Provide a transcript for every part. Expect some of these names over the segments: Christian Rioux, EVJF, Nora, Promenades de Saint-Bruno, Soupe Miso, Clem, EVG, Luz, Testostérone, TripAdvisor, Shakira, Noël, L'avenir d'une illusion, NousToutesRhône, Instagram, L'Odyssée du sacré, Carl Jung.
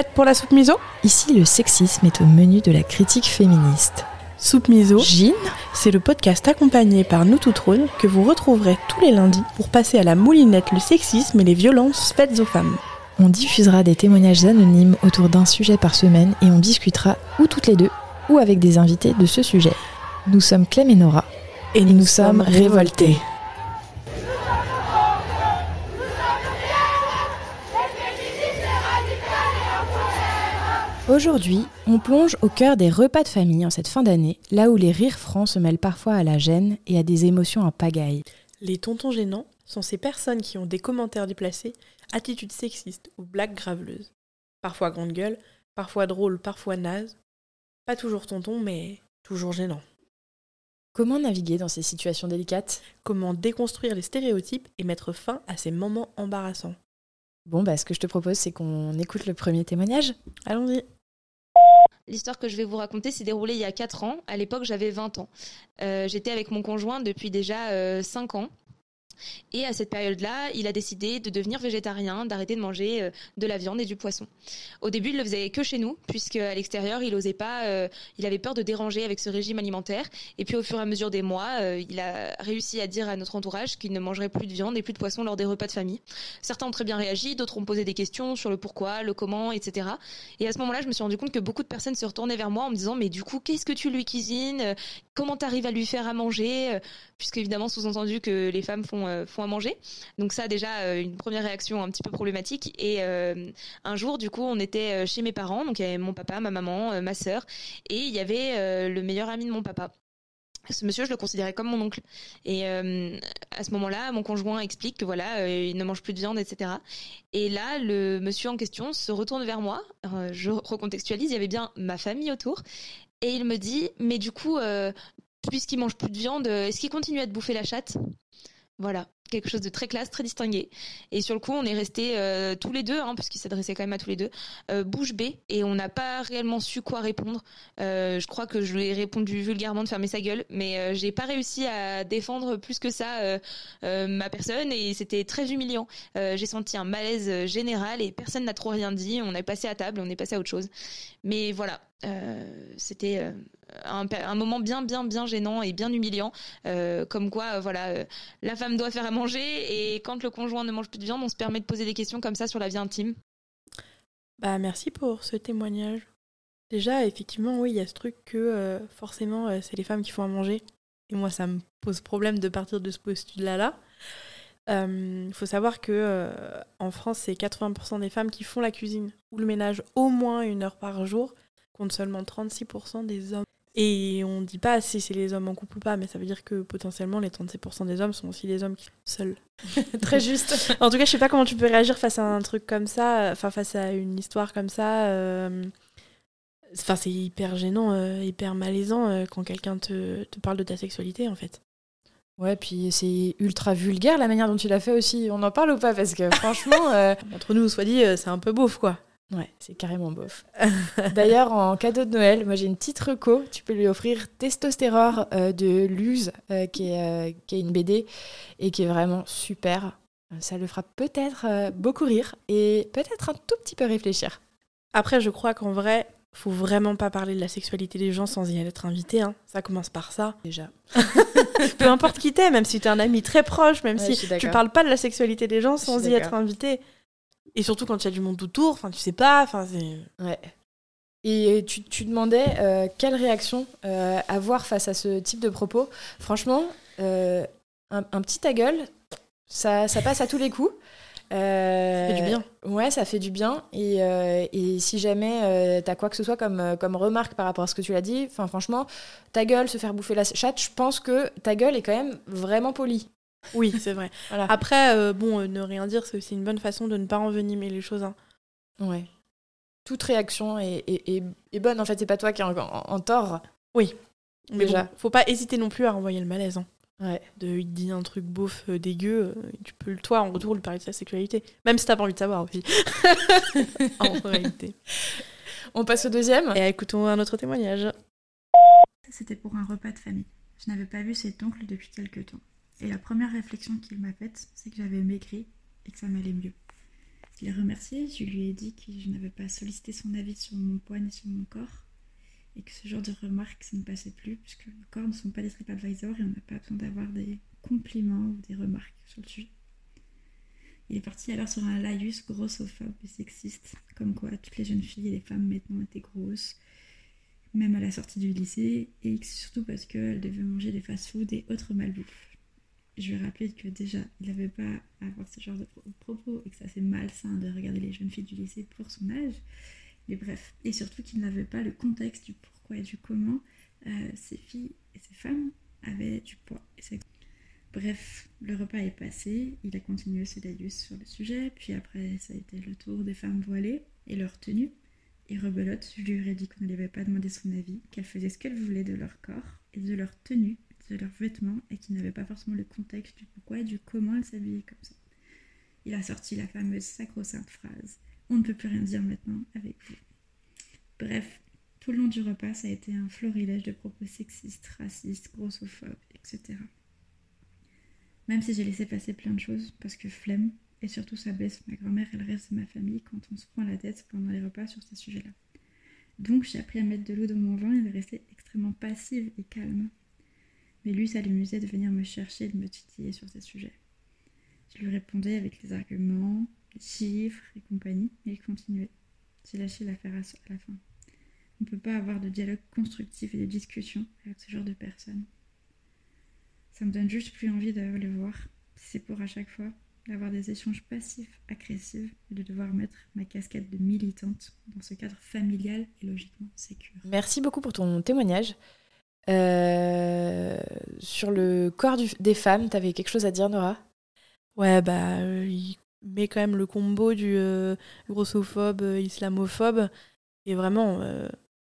Prête pour la soupe miso ? Ici, le sexisme est au menu de la critique féministe. Soupe miso, Jean, c'est le podcast accompagné par Nous Toutes Rhône que vous retrouverez tous les lundis pour passer à la moulinette le sexisme et les violences faites aux femmes. On diffusera des témoignages anonymes autour d'un sujet par semaine et on discutera ou toutes les deux ou avec des invités de ce sujet. Nous sommes Clem et Nora. Et nous sommes révoltés. Aujourd'hui, on plonge au cœur des repas de famille en cette fin d'année, là où les rires francs se mêlent parfois à la gêne et à des émotions en pagaille. Les tontons gênants sont ces personnes qui ont des commentaires déplacés, attitudes sexistes ou blagues graveleuses. Parfois grande gueule, parfois drôle, parfois naze. Pas toujours tonton, mais toujours gênant. Comment naviguer dans ces situations délicates ? Comment déconstruire les stéréotypes et mettre fin à ces moments embarrassants ? Bon, ce que je te propose, c'est qu'on écoute le premier témoignage. Allons-y. L'histoire que je vais vous raconter s'est déroulée il y a 4 ans. À l'époque, j'avais 20 ans. J'étais avec mon conjoint depuis déjà 5 ans. Et à cette période-là, il a décidé de devenir végétarien, d'arrêter de manger de la viande et du poisson. Au début, il le faisait que chez nous, puisque à l'extérieur, il n'osait pas, il avait peur de déranger avec ce régime alimentaire. Et puis au fur et à mesure des mois, il a réussi à dire à notre entourage qu'il ne mangerait plus de viande et plus de poisson lors des repas de famille. Certains ont très bien réagi, d'autres ont posé des questions sur le pourquoi, le comment, etc. Et à ce moment-là, je me suis rendu compte que beaucoup de personnes se retournaient vers moi en me disant « Mais du coup, qu'est-ce que tu lui cuisines ? Comment t'arrives à lui faire à manger ?» Puisque évidemment, sous-entendu que les femmes font à manger. Donc ça, déjà, une première réaction un petit peu problématique. Et un jour, du coup, on était chez mes parents. Donc il y avait mon papa, ma maman, ma sœur. Et il y avait le meilleur ami de mon papa. Ce monsieur, je le considérais comme mon oncle. Et à ce moment-là, mon conjoint explique que voilà, il ne mange plus de viande, etc. Et là, le monsieur en question se retourne vers moi. Je recontextualise, il y avait bien ma famille autour. Et il me dit, mais du coup, puisqu'il mange plus de viande, est-ce qu'il continue à te bouffer la chatte ? Voilà, quelque chose de très classe, très distingué. Et sur le coup, on est restés tous les deux, puisqu'il s'adressait quand même à tous les deux, bouche bée, et on n'a pas réellement su quoi répondre. Je crois que je lui ai répondu vulgairement de fermer sa gueule, mais j'ai pas réussi à défendre plus que ça ma personne, et c'était très humiliant. J'ai senti un malaise général, et personne n'a trop rien dit. On est passé à table, on est passé à autre chose. Mais voilà, c'était... un moment bien gênant et bien humiliant, comme quoi voilà, la femme doit faire à manger, et quand le conjoint ne mange plus de viande, on se permet de poser des questions comme ça sur la vie intime. Merci pour ce témoignage. Déjà, effectivement, oui, il y a ce truc que forcément c'est les femmes qui font à manger, et moi ça me pose problème de partir de ce postulat-là. Faut savoir que en France, c'est 80% des femmes qui font la cuisine ou le ménage au moins 1 heure par jour, contre seulement 36% des hommes. Et on ne dit pas si c'est les hommes en couple ou pas, mais ça veut dire que potentiellement les 37% des hommes sont aussi les hommes qui sont seuls. Très juste. En tout cas, je ne sais pas comment tu peux réagir face à un truc comme ça, face à une histoire comme ça. C'est hyper gênant, hyper malaisant quand quelqu'un te parle de ta sexualité, en fait. Ouais, puis c'est ultra vulgaire la manière dont tu l'as fait aussi. On en parle ou pas ? Parce que franchement... Entre nous, soit dit, c'est un peu beauf, quoi. Ouais, c'est carrément bof. D'ailleurs, en cadeau de Noël, moi j'ai une petite reco. Tu peux lui offrir Testostérone de Luz, qui est une BD et qui est vraiment super. Ça le fera peut-être beaucoup rire et peut-être un tout petit peu réfléchir. Après, je crois qu'en vrai, faut vraiment pas parler de la sexualité des gens sans y être invité. Ça commence par ça, déjà. Peu importe qui t'es, même si t'es un ami très proche, même si tu parles pas de la sexualité des gens sans y être invité. Et surtout quand il y a du monde autour, tu sais pas, c'est... Ouais. Et tu demandais quelle réaction avoir face à ce type de propos. Franchement, un petit ta gueule, ça passe à tous les coups. Ça fait du bien. Ouais, ça fait du bien. Et si jamais t'as quoi que ce soit comme remarque par rapport à ce que tu l'as dit, franchement, ta gueule, se faire bouffer la chatte, je pense que ta gueule est quand même vraiment polie. Oui, c'est vrai. Voilà. Après, ne rien dire, c'est aussi une bonne façon de ne pas envenimer les choses. Ouais. Toute réaction est bonne. En fait, c'est pas toi qui es en tort. Oui. Mais déjà, faut pas hésiter non plus à renvoyer le malaise. Ouais. Il te dit un truc beauf, dégueu, tu peux toi en retour lui parler de sa sexualité, même si t'as pas envie de savoir aussi. En réalité. On passe au deuxième. Et écoutons un autre témoignage. C'était pour un repas de famille. Je n'avais pas vu cet oncle depuis quelques temps. Et la première réflexion qu'il m'a faite, c'est que j'avais maigri et que ça m'allait mieux. Je l'ai remerciée, je lui ai dit que je n'avais pas sollicité son avis sur mon poids ni sur mon corps, et que ce genre de remarques, ça ne passait plus, puisque nos corps ne sont pas des TripAdvisor et on n'a pas besoin d'avoir des compliments ou des remarques sur le sujet. Il est parti alors sur un laïus grossophobe et sexiste, comme quoi toutes les jeunes filles et les femmes maintenant étaient grosses, même à la sortie du lycée, et surtout parce qu'elles devaient manger des fast-foods et autres malbouffes. Je lui ai rappelé que déjà, il n'avait pas à avoir ce genre de propos et que c'est assez malsain de regarder les jeunes filles du lycée pour son âge. Mais bref, et surtout qu'il n'avait pas le contexte du pourquoi et du comment ces filles et ces femmes avaient du poids. Bref, le repas est passé, il a continué ce laïus sur le sujet, puis après ça a été le tour des femmes voilées et leur tenue. Et rebelote, je lui ai dit qu'on ne lui avait pas demandé son avis, qu'elles faisaient ce qu'elles voulaient de leur corps et de leur tenue, de leurs vêtements, et qu'ils n'avaient pas forcément le contexte du pourquoi et du comment elles s'habillaient comme ça. Il a sorti la fameuse sacro-sainte phrase « On ne peut plus rien dire maintenant avec vous ». Bref, tout le long du repas, ça a été un florilège de propos sexistes, racistes, grossophobes, etc. Même si j'ai laissé passer plein de choses, parce que flemme, et surtout ça blesse ma grand-mère et le reste de ma famille quand on se prend la tête pendant les repas sur ces sujets-là. Donc j'ai appris à mettre de l'eau dans mon vin et de rester extrêmement passive et calme. Mais lui, ça l'amusait de venir me chercher et de me titiller sur ces sujets. Je lui répondais avec les arguments, les chiffres et compagnie, mais il continuait. J'ai lâché l'affaire à la fin. On ne peut pas avoir de dialogue constructif et de discussion avec ce genre de personnes. Ça me donne juste plus envie de le voir, si c'est pour à chaque fois d'avoir des échanges passifs, agressifs, et de devoir mettre ma casquette de militante dans ce cadre familial et logiquement sécure. Merci beaucoup pour ton témoignage. Sur le corps des femmes, t'avais quelque chose à dire, Nora ? Ouais, bah, il met quand même le combo du grossophobe, islamophobe. Et vraiment,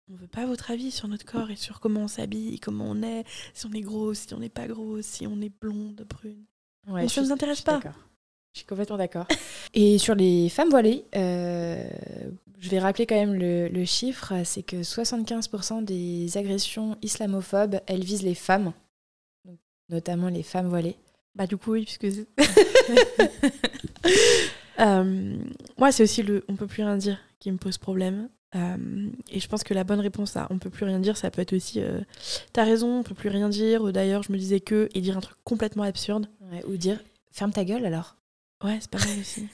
on veut pas votre avis sur notre corps et sur comment on s'habille, comment on est, si on est gros, si on n'est pas gros, si on est blonde, brune. Ouais, ça nous intéresse pas. D'accord. Je suis complètement d'accord. Et sur les femmes voilées, je vais rappeler quand même le chiffre, c'est que 75% des agressions islamophobes, elles visent les femmes, notamment les femmes voilées. Bah du coup oui, puisque... moi c'est aussi le « on peut plus rien dire » qui me pose problème. Et je pense que la bonne réponse à « on peut plus rien dire », ça peut être aussi « t'as raison, on peut plus rien dire, d'ailleurs je me disais que » et dire un truc complètement absurde. Ouais, ou dire « ferme ta gueule alors ». Ouais, c'est pas mal aussi.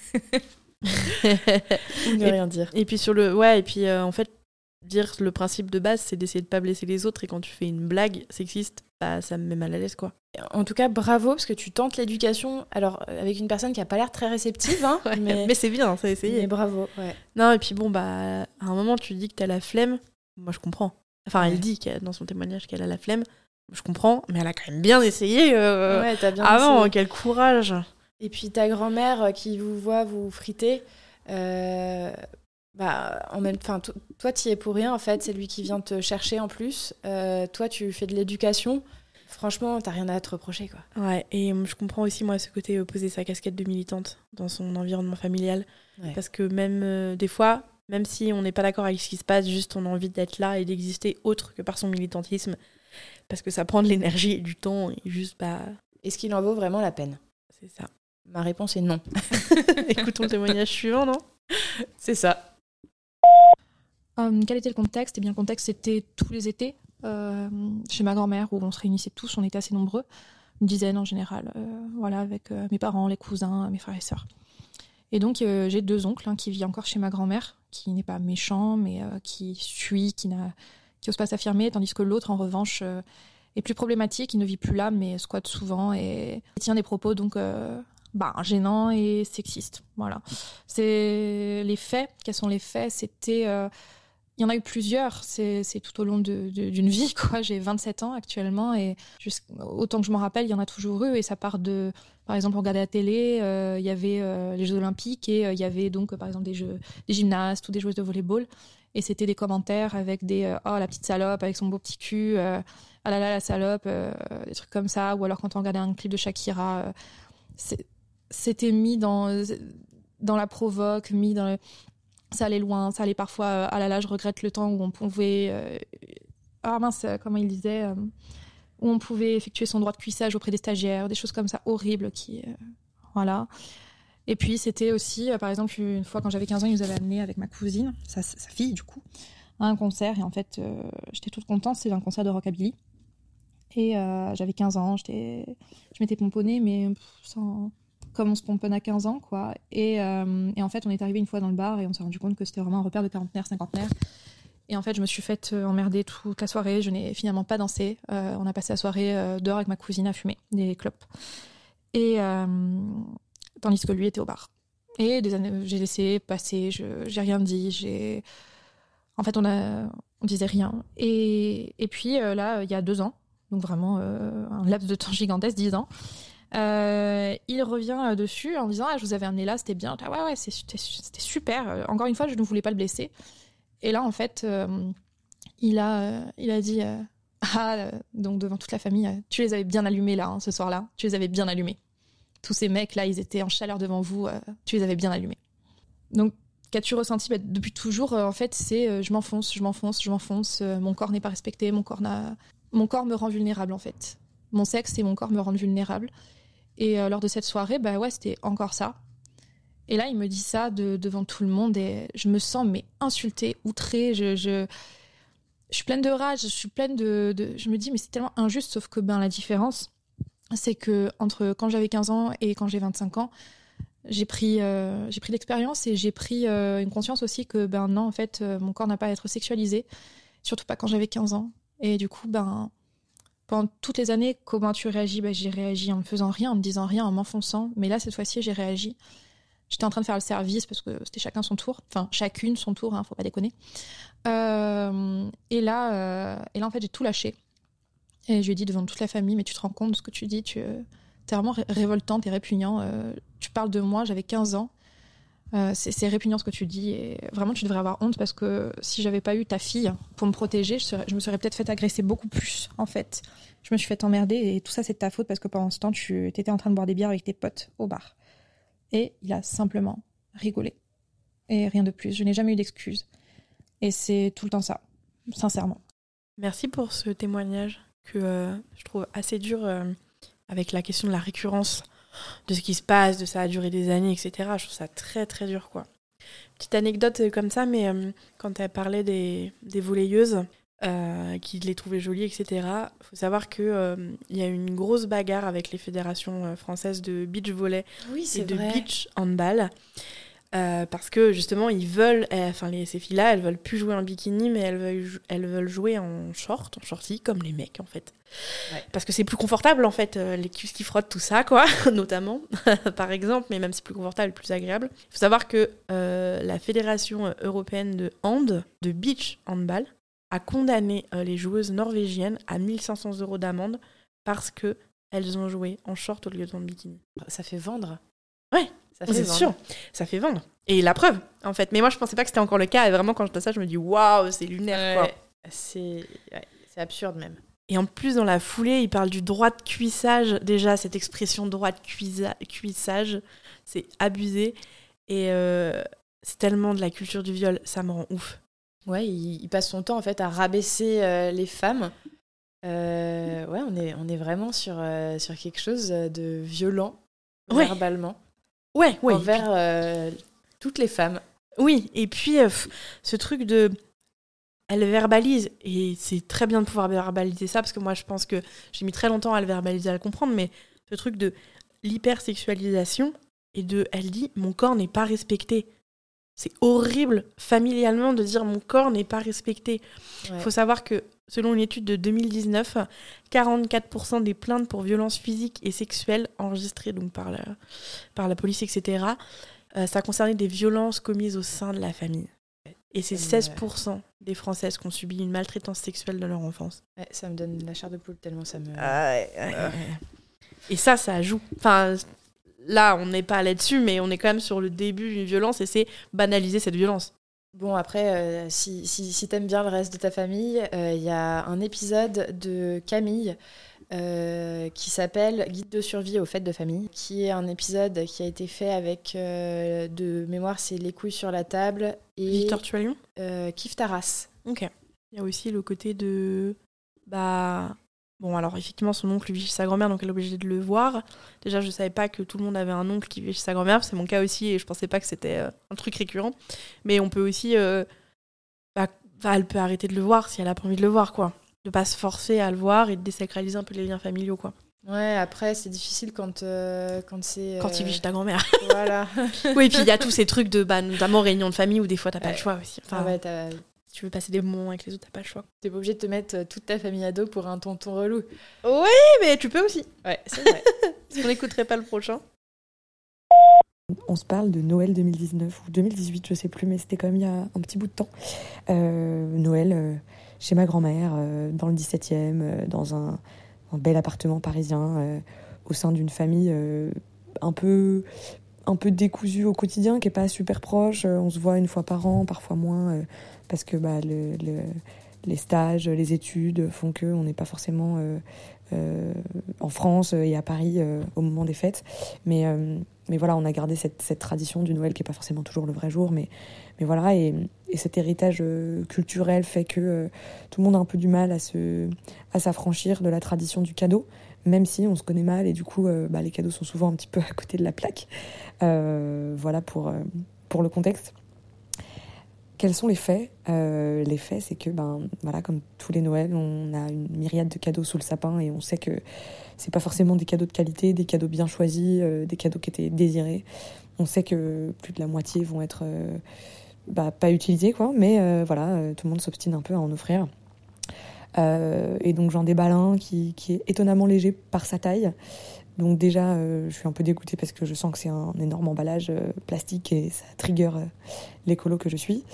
Ou ne rien dire. Et puis, en fait, dire le principe de base, c'est d'essayer de pas blesser les autres. Et quand tu fais une blague sexiste, bah, ça me met mal à l'aise, quoi. En tout cas, bravo, parce que tu tentes l'éducation. Alors, avec une personne qui a pas l'air très réceptive, hein. Ouais, mais c'est bien, ça a essayé. Mais bravo, ouais. Non, et puis bon, bah, à un moment, tu dis que t'as la flemme. Moi, je comprends. Enfin, ouais. Elle dit dans son témoignage qu'elle a la flemme. Je comprends, mais elle a quand même bien essayé. Ouais, t'as bien essayé. Ah, quel courage! Et puis ta grand-mère qui vous voit vous friter, toi t'y es pour rien en fait, c'est lui qui vient te chercher en plus. Toi tu fais de l'éducation, franchement t'as rien à te reprocher quoi. Ouais, et je comprends aussi moi ce côté poser sa casquette de militante dans son environnement familial, ouais. Parce que même des fois, même si on n'est pas d'accord avec ce qui se passe, juste on a envie d'être là et d'exister autre que par son militantisme, parce que ça prend de l'énergie et du temps et juste bah. Est-ce qu'il en vaut vraiment la peine ? C'est ça. Ma réponse est non. Écoutons le témoignage suivant, non ? C'est ça. Quel était le contexte ? Eh bien, le contexte, c'était tous les étés, chez ma grand-mère, où on se réunissait tous, on était assez nombreux, une dizaine en général, avec mes parents, les cousins, mes frères et sœurs. Et donc, j'ai deux oncles, qui vivent encore chez ma grand-mère, qui n'est pas méchant, mais qui suit, qui n'ose pas s'affirmer, tandis que l'autre, en revanche... est plus problématique, il ne vit plus là, mais squatte souvent et tient des propos donc gênants et sexistes. Voilà. C'est les faits. Quels sont les faits ? C'était, il y en a eu plusieurs. C'est tout au long d'une vie, quoi. J'ai 27 ans actuellement et autant que je m'en rappelle, il y en a toujours eu. Et ça part de, par exemple, regarder la télé. Il y avait les Jeux Olympiques et il y avait donc par exemple des gymnastes ou des joueuses de volley-ball. Et c'était des commentaires avec des « oh, la petite salope avec son beau petit cul », ah là là, la salope, des trucs comme ça. Ou alors quand on regardait un clip de Shakira, c'était mis dans la provoque, mis dans le... Ça allait loin, ça allait parfois... ah là là, je regrette le temps où on pouvait... comment il disait où on pouvait effectuer son droit de cuissage auprès des stagiaires, des choses comme ça horribles qui... voilà. Et puis, c'était aussi, par exemple, une fois quand j'avais 15 ans, ils nous avaient amené avec ma cousine, sa fille du coup, à un concert. Et en fait, j'étais toute contente, c'était un concert de rockabilly. Et j'avais 15 ans, je m'étais pomponnée, mais sans... comme on se pomponne à 15 ans, quoi. Et en fait, on est arrivé une fois dans le bar et on s'est rendu compte que c'était vraiment un repère de quarantenaire, cinquantenaire. Et en fait, je me suis faite emmerder toute la soirée. Je n'ai finalement pas dansé. On a passé la soirée dehors avec ma cousine à fumer des clopes. Et tandis que lui était au bar. Et des années, j'ai laissé passer. J'ai rien dit. En fait, on disait rien. Et puis là, il y a 2 ans, donc vraiment un laps de temps gigantesque, 10 ans. Il revient dessus en disant « Ah, je vous avais amené là, c'était bien. » Ah ouais, c'était super. Encore une fois, je ne voulais pas le blesser. Et là, en fait, il a dit ah, donc devant toute la famille, tu les avais bien allumés là, hein, ce soir-là. Tu les avais bien allumés. Tous ces mecs-là, ils étaient en chaleur devant vous. Tu les avais bien allumés. Donc, qu'as-tu ressenti ? Bah, depuis toujours, en fait, c'est je m'enfonce. Mon corps n'est pas respecté. Mon corps me rend vulnérable, en fait. Mon sexe et mon corps me rendent vulnérable. Et lors de cette soirée, bah ouais, c'était encore ça. Et là, il me dit ça devant tout le monde et je me sens mais insultée, outrée. Je suis pleine de rage, je suis pleine de... Je me dis mais c'est tellement injuste, sauf que ben, la différence, c'est que entre quand j'avais 15 ans et quand j'ai 25 ans, j'ai pris de l'expérience et j'ai pris une conscience aussi que ben non, en fait, mon corps n'a pas à être sexualisé, surtout pas quand j'avais 15 ans. Et du coup, ben... Pendant toutes les années, comment tu réagis ? Bah, j'ai réagi en ne faisant rien, en me disant rien, en m'enfonçant. Mais là, cette fois-ci, j'ai réagi. J'étais en train de faire le service parce que c'était chacun son tour. Enfin, chacune son tour, hein, faut pas déconner. Et là, en fait, j'ai tout lâché. Et je lui ai dit devant toute la famille, mais tu te rends compte de ce que tu dis ? T'es vraiment révoltant, t'es répugnant. Tu parles de moi, j'avais 15 ans. C'est répugnant ce que tu dis. Et vraiment, tu devrais avoir honte parce que si j'avais pas eu ta fille pour me protéger, je me serais peut-être fait agresser beaucoup plus, en fait. Je me suis fait emmerder et tout ça, c'est de ta faute parce que pendant ce temps, tu étais en train de boire des bières avec tes potes au bar. Et il a simplement rigolé. Et rien de plus. Je n'ai jamais eu d'excuses. Et c'est tout le temps ça, sincèrement. Merci pour ce témoignage que je trouve assez dur avec la question de la récurrence. De ce qui se passe, de ça a duré des années, etc. Je trouve ça très très dur, quoi. Petite anecdote comme ça, mais quand tu as parlé des volleyeuses, qui les trouvaient jolies, etc. Il faut savoir qu'il y a eu une grosse bagarre avec les fédérations françaises de beach volley et de beach handball. Parce que justement, ils veulent, ces filles-là, elles veulent plus jouer en bikini, mais elles veulent jouer en short, en shorty, comme les mecs en fait. Ouais. Parce que c'est plus confortable en fait, les cuisses qui frottent, tout ça, quoi, notamment, par exemple, mais même si c'est plus confortable, plus agréable. Il faut savoir que la Fédération européenne de hand, de beach handball, a condamné les joueuses norvégiennes à 1 500 € d'amende parce qu'elles ont joué en short au lieu d'en bikini. Ça fait vendre. Ouais. C'est sûr, ça fait vendre. Et la preuve, en fait. Mais moi, je pensais pas que c'était encore le cas. Et vraiment, quand je vois ça, je me dis, waouh, c'est lunaire, quoi. C'est absurde, même. Et en plus, dans la foulée, il parle du droit de cuissage. Déjà, cette expression droit de cuissage, c'est abusé. Et c'est tellement de la culture du viol, ça me rend ouf. Ouais, il passe son temps, en fait, à rabaisser les femmes. Ouais, on est vraiment sur quelque chose de violent, verbalement. Ouais, envers toutes les femmes. Oui, et puis ce truc de... Elle verbalise, et c'est très bien de pouvoir verbaliser ça, parce que moi je pense que j'ai mis très longtemps à le verbaliser, à le comprendre, mais ce truc de l'hypersexualisation, et de... Elle dit, mon corps n'est pas respecté. C'est horrible, familialement, de dire mon corps n'est pas respecté. Ouais. Faut savoir que, selon une étude de 2019, 44% des plaintes pour violences physiques et sexuelles enregistrées donc par la police, etc., ça concernait des violences commises au sein de la famille. Et c'est 16% des Françaises qui ont subi une maltraitance sexuelle dans leur enfance. Ouais, ça me donne la chair de poule tellement ça me... Et ça joue. Enfin, là, on n'est pas là-dessus, mais on est quand même sur le début d'une violence et c'est banaliser cette violence. Bon, après, si t'aimes bien le reste de ta famille, y a un épisode de Camille qui s'appelle « Guide de survie aux fêtes de famille », qui est un épisode qui a été fait avec, de mémoire, c'est « Les couilles sur la table » et Victor Tualion Kif Taras. Ok. Il y a aussi le côté de... Bah, Bon, alors effectivement, son oncle vit chez sa grand-mère, donc elle est obligée de le voir. Déjà, je ne savais pas que tout le monde avait un oncle qui vit chez sa grand-mère, c'est mon cas aussi, et je ne pensais pas que c'était un truc récurrent. Mais on peut aussi... elle peut arrêter de le voir si elle n'a pas envie de le voir, quoi. De ne pas se forcer à le voir et de désacraliser un peu les liens familiaux, quoi. Ouais, après, c'est difficile quand c'est... Quand il vit chez ta grand-mère. Voilà. Oui, et puis il y a tous ces trucs de, notamment réunion de famille, où des fois, tu n'as pas le choix aussi. Enfin, si tu veux passer des moments avec les autres, t'as pas le choix. T'es pas obligé de te mettre toute ta famille à dos pour un tonton relou. Oui, mais tu peux aussi. Ouais, c'est vrai. Parce qu'on n'écouterait pas le prochain. On se parle de Noël 2019 ou 2018, je sais plus, mais c'était quand même il y a un petit bout de temps. Noël chez ma grand-mère, dans le 17e, dans un bel appartement parisien, au sein d'une famille un peu décousu au quotidien, qui est pas super proche. On se voit une fois par an, parfois moins, parce que les stages, les études font qu'on n'est pas forcément en France et à Paris au moment des fêtes. Mais voilà, on a gardé cette tradition du Noël qui n'est pas forcément toujours le vrai jour. Mais voilà, et cet héritage culturel fait que tout le monde a un peu du mal à s'affranchir de la tradition du cadeau, même si on se connaît mal et du coup, les cadeaux sont souvent un petit peu à côté de la plaque. Voilà pour le contexte. Quels sont les faits ? Les faits, c'est que, comme tous les Noëls, on a une myriade de cadeaux sous le sapin et on sait que c'est pas forcément des cadeaux de qualité, des cadeaux bien choisis, des cadeaux qui étaient désirés. On sait que plus de la moitié vont être pas utilisés, quoi. Mais tout le monde s'obstine un peu à en offrir. Et donc j'en déballe un qui est étonnamment léger par sa taille. Donc déjà, je suis un peu dégoûtée parce que je sens que c'est un énorme emballage plastique et ça trigger l'écolo que je suis.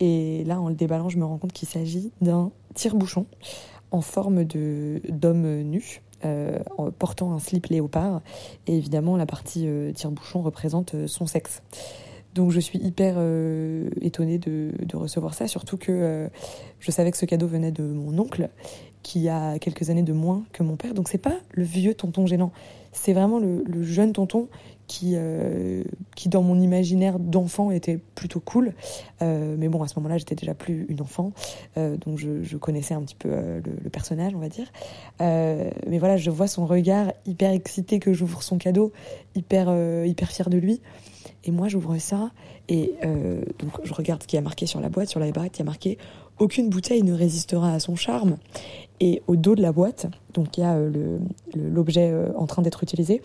Et là, en le déballant, je me rends compte qu'il s'agit d'un tire-bouchon en forme d'homme nu, portant un slip léopard. Et évidemment, la partie tire-bouchon représente son sexe. Donc je suis hyper étonnée de recevoir ça, surtout que je savais que ce cadeau venait de mon oncle, qui a quelques années de moins que mon père. Donc c'est pas le vieux tonton gênant, c'est vraiment le jeune tonton qui dans mon imaginaire d'enfant était plutôt cool. Mais bon, à ce moment-là, j'étais déjà plus une enfant, donc je connaissais un petit peu le personnage, on va dire. Mais voilà, je vois son regard hyper excité que j'ouvre son cadeau, hyper fière de lui. Et moi, j'ouvre ça et donc je regarde ce qu'il y a marqué sur la boîte. Sur la barrette, il y a marqué « Aucune bouteille ne résistera à son charme ». Et au dos de la boîte, donc il y a l'objet en train d'être utilisé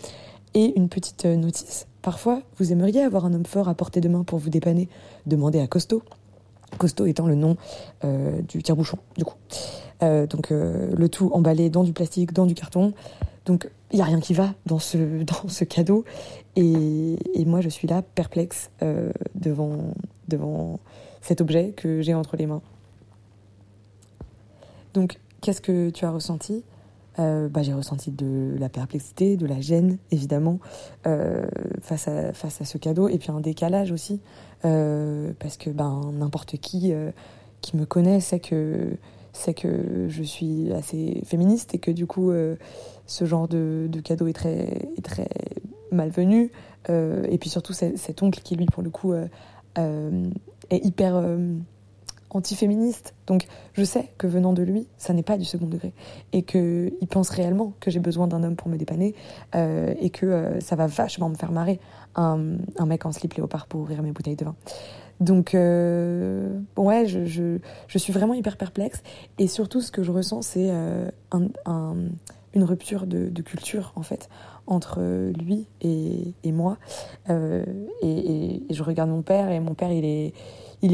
et une petite notice. « Parfois, vous aimeriez avoir un homme fort à portée de main pour vous dépanner. Demandez à Costaud. » Costaud étant le nom du tire-bouchon, du coup. Le tout emballé dans du plastique, dans du carton. Donc, il n'y a rien qui va dans ce cadeau. Et moi, je suis là, perplexe, devant cet objet que j'ai entre les mains. Donc, qu'est-ce que tu as ressenti ? J'ai ressenti de la perplexité, de la gêne, évidemment, face à ce cadeau. Et puis, un décalage aussi, parce que n'importe qui me connaît sait que... C'est que je suis assez féministe et que du coup, ce genre de cadeau est très malvenu. Et puis surtout, cet oncle qui, lui, pour le coup, est hyper anti-féministe. Donc je sais que venant de lui, ça n'est pas du second degré. Et qu'il pense réellement que j'ai besoin d'un homme pour me dépanner et que ça va vachement me faire marrer un mec en slip léopard pour ouvrir mes bouteilles de vin. Donc, je suis vraiment hyper perplexe. Et surtout, ce que je ressens, c'est une rupture de culture, en fait, entre lui et moi. Et je regarde mon père, et mon père, il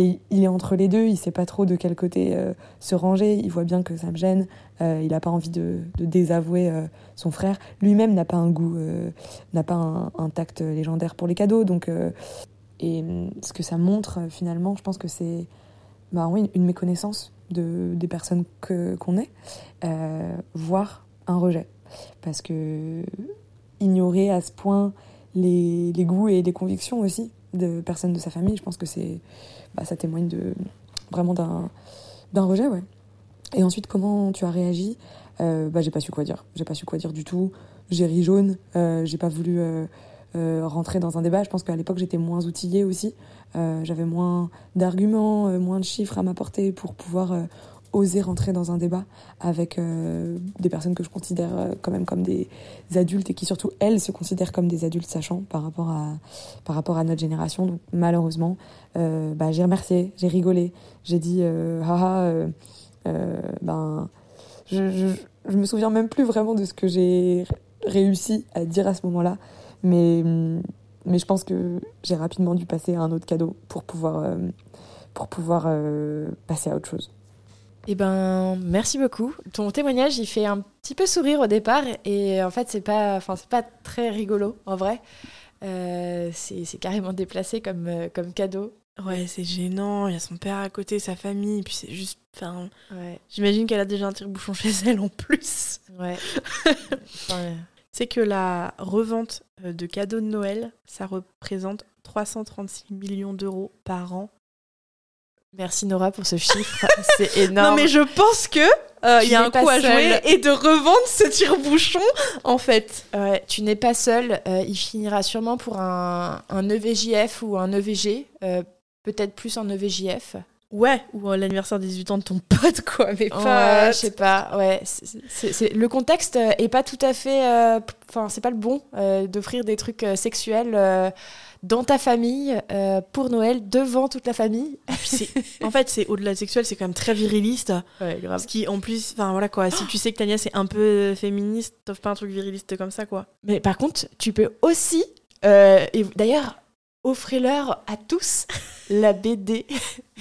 est entre les deux. Il ne sait pas trop de quel côté se ranger. Il voit bien que ça me gêne. Il n'a pas envie de désavouer son frère. Lui-même n'a pas un goût, n'a pas un tact légendaire pour les cadeaux. Donc... Et ce que ça montre, finalement, je pense que c'est une méconnaissance des personnes qu'on est, voire un rejet. Parce que ignorer à ce point les goûts et les convictions aussi de personnes de sa famille, je pense que ça témoigne vraiment d'un rejet, ouais. Et ensuite, comment tu as réagi ? J'ai pas su quoi dire. J'ai pas su quoi dire du tout. J'ai ri jaune. J'ai pas voulu... rentrer dans un débat. Je pense qu'à l'époque j'étais moins outillée aussi, j'avais moins d'arguments, moins de chiffres à m'apporter pour pouvoir oser rentrer dans un débat avec des personnes que je considère quand même comme des adultes et qui surtout elles se considèrent comme des adultes sachants par rapport à notre génération. Donc malheureusement, j'ai remercié, j'ai rigolé, j'ai dit je me souviens même plus vraiment de ce que j'ai réussi à dire à ce moment-là, mais je pense que j'ai rapidement dû passer à un autre cadeau pour pouvoir passer à autre chose. Eh ben, merci beaucoup. Ton témoignage, il fait un petit peu sourire au départ et en fait, c'est pas très rigolo en vrai. C'est carrément déplacé comme cadeau. Ouais, c'est gênant. Il y a son père à côté, sa famille, puis c'est juste. Enfin, ouais. J'imagine qu'elle a déjà un tire-bouchon chez elle en plus. Ouais. Ouais. C'est que la revente de cadeaux de Noël, ça représente 336 millions d'euros par an. Merci Nora pour ce chiffre, c'est énorme. Non mais je pense que il y a un coup à jouer et de revendre ce tire-bouchon en fait. Tu n'es pas seule, il finira sûrement pour un EVJF ou un EVG, peut-être plus un EVJF. Ouais, ou l'anniversaire des 18 ans de ton pote quoi, mais pas. Ouais, je sais pas, ouais. C'est... Le contexte est pas tout à fait, c'est pas le bon d'offrir des trucs sexuels. Dans ta famille, pour Noël, devant toute la famille. En fait, c'est au-delà sexuel, c'est quand même très viriliste. Ouais, grave. Ce qui, en plus, si tu sais que ta nièce est un peu féministe, t'offres pas un truc viriliste comme ça, quoi. Mais par contre, tu peux aussi, et d'ailleurs, offrez-leur à tous la BD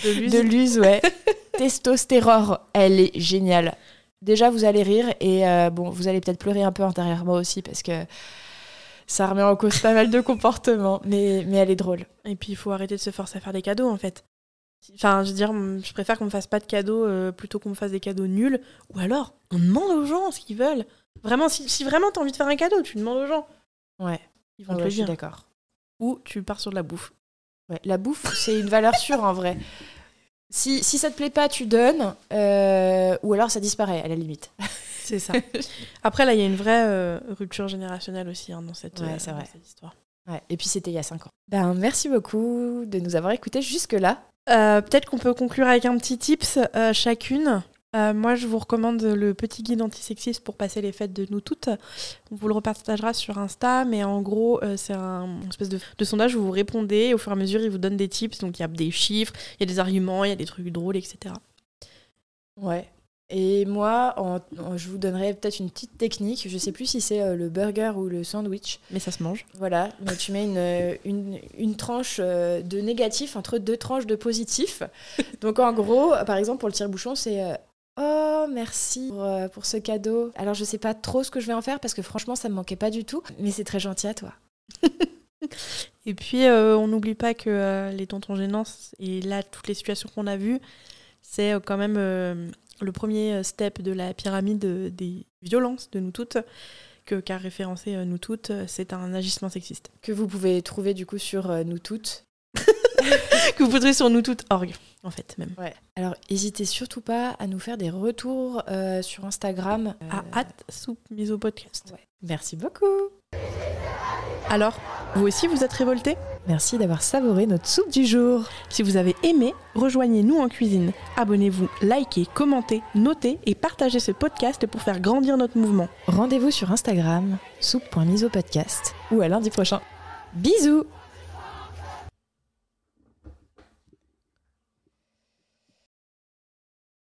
de Luz, ouais. Testostérone, elle est géniale. Déjà, vous allez rire et vous allez peut-être pleurer un peu intérieurement aussi parce que. Ça remet en cause pas mal de comportements, mais elle est drôle. Et puis, il faut arrêter de se forcer à faire des cadeaux, en fait. Enfin, je veux dire, je préfère qu'on me fasse pas de cadeaux plutôt qu'on me fasse des cadeaux nuls. Ou alors, on demande aux gens ce qu'ils veulent. Vraiment, si vraiment t'as envie de faire un cadeau, tu demandes aux gens. Ouais, ils vont te le dire. Je suis d'accord. Ou tu pars sur de la bouffe. Ouais, la bouffe, c'est une valeur sûre, en vrai. Si ça te plaît pas, tu donnes. Ou alors, ça disparaît, à la limite. C'est ça. Après, là, il y a une vraie rupture générationnelle aussi dans cette histoire. Ouais. Et puis, c'était il y a 5 ans. Ben, merci beaucoup de nous avoir écoutés jusque-là. Peut-être qu'on peut conclure avec un petit tips chacune. Moi, je vous recommande le petit guide antisexiste pour passer les fêtes de Nous Toutes. On vous le repartagera sur Insta, mais en gros, c'est un espèce de sondage où vous répondez. Au fur et à mesure, il vous donne des tips. Donc, il y a des chiffres, il y a des arguments, il y a des trucs drôles, etc. Ouais. Et moi, je vous donnerai peut-être une petite technique. Je sais plus si c'est le burger ou le sandwich. Mais ça se mange. Voilà. Donc tu mets une tranche de négatif entre 2 tranches de positif. Donc en gros, par exemple, pour le tire-bouchon, c'est « Oh, merci pour ce cadeau. Alors je sais pas trop ce que je vais en faire parce que franchement, ça me manquait pas du tout. Mais c'est très gentil à toi. » Et puis, on n'oublie pas que les tontons gênants, et là, toutes les situations qu'on a vues, c'est quand même... le premier step de la pyramide des violences de Nous Toutes, qu'a référencé Nous Toutes, c'est un agissement sexiste. Que vous pouvez trouver du coup sur Nous Toutes. Que vous trouverez sur Nous Toutes.org, en fait, même. Ouais. Alors, n'hésitez surtout pas à nous faire des retours sur Instagram. À @soupe-miso-podcast. Ouais. Merci beaucoup. Alors, vous aussi, vous êtes révoltés ? Merci d'avoir savouré notre soupe du jour. Si vous avez aimé, rejoignez-nous en cuisine. Abonnez-vous, likez, commentez, notez et partagez ce podcast pour faire grandir notre mouvement. Rendez-vous sur Instagram, soupe.misopodcast, ou à lundi prochain. Bisous !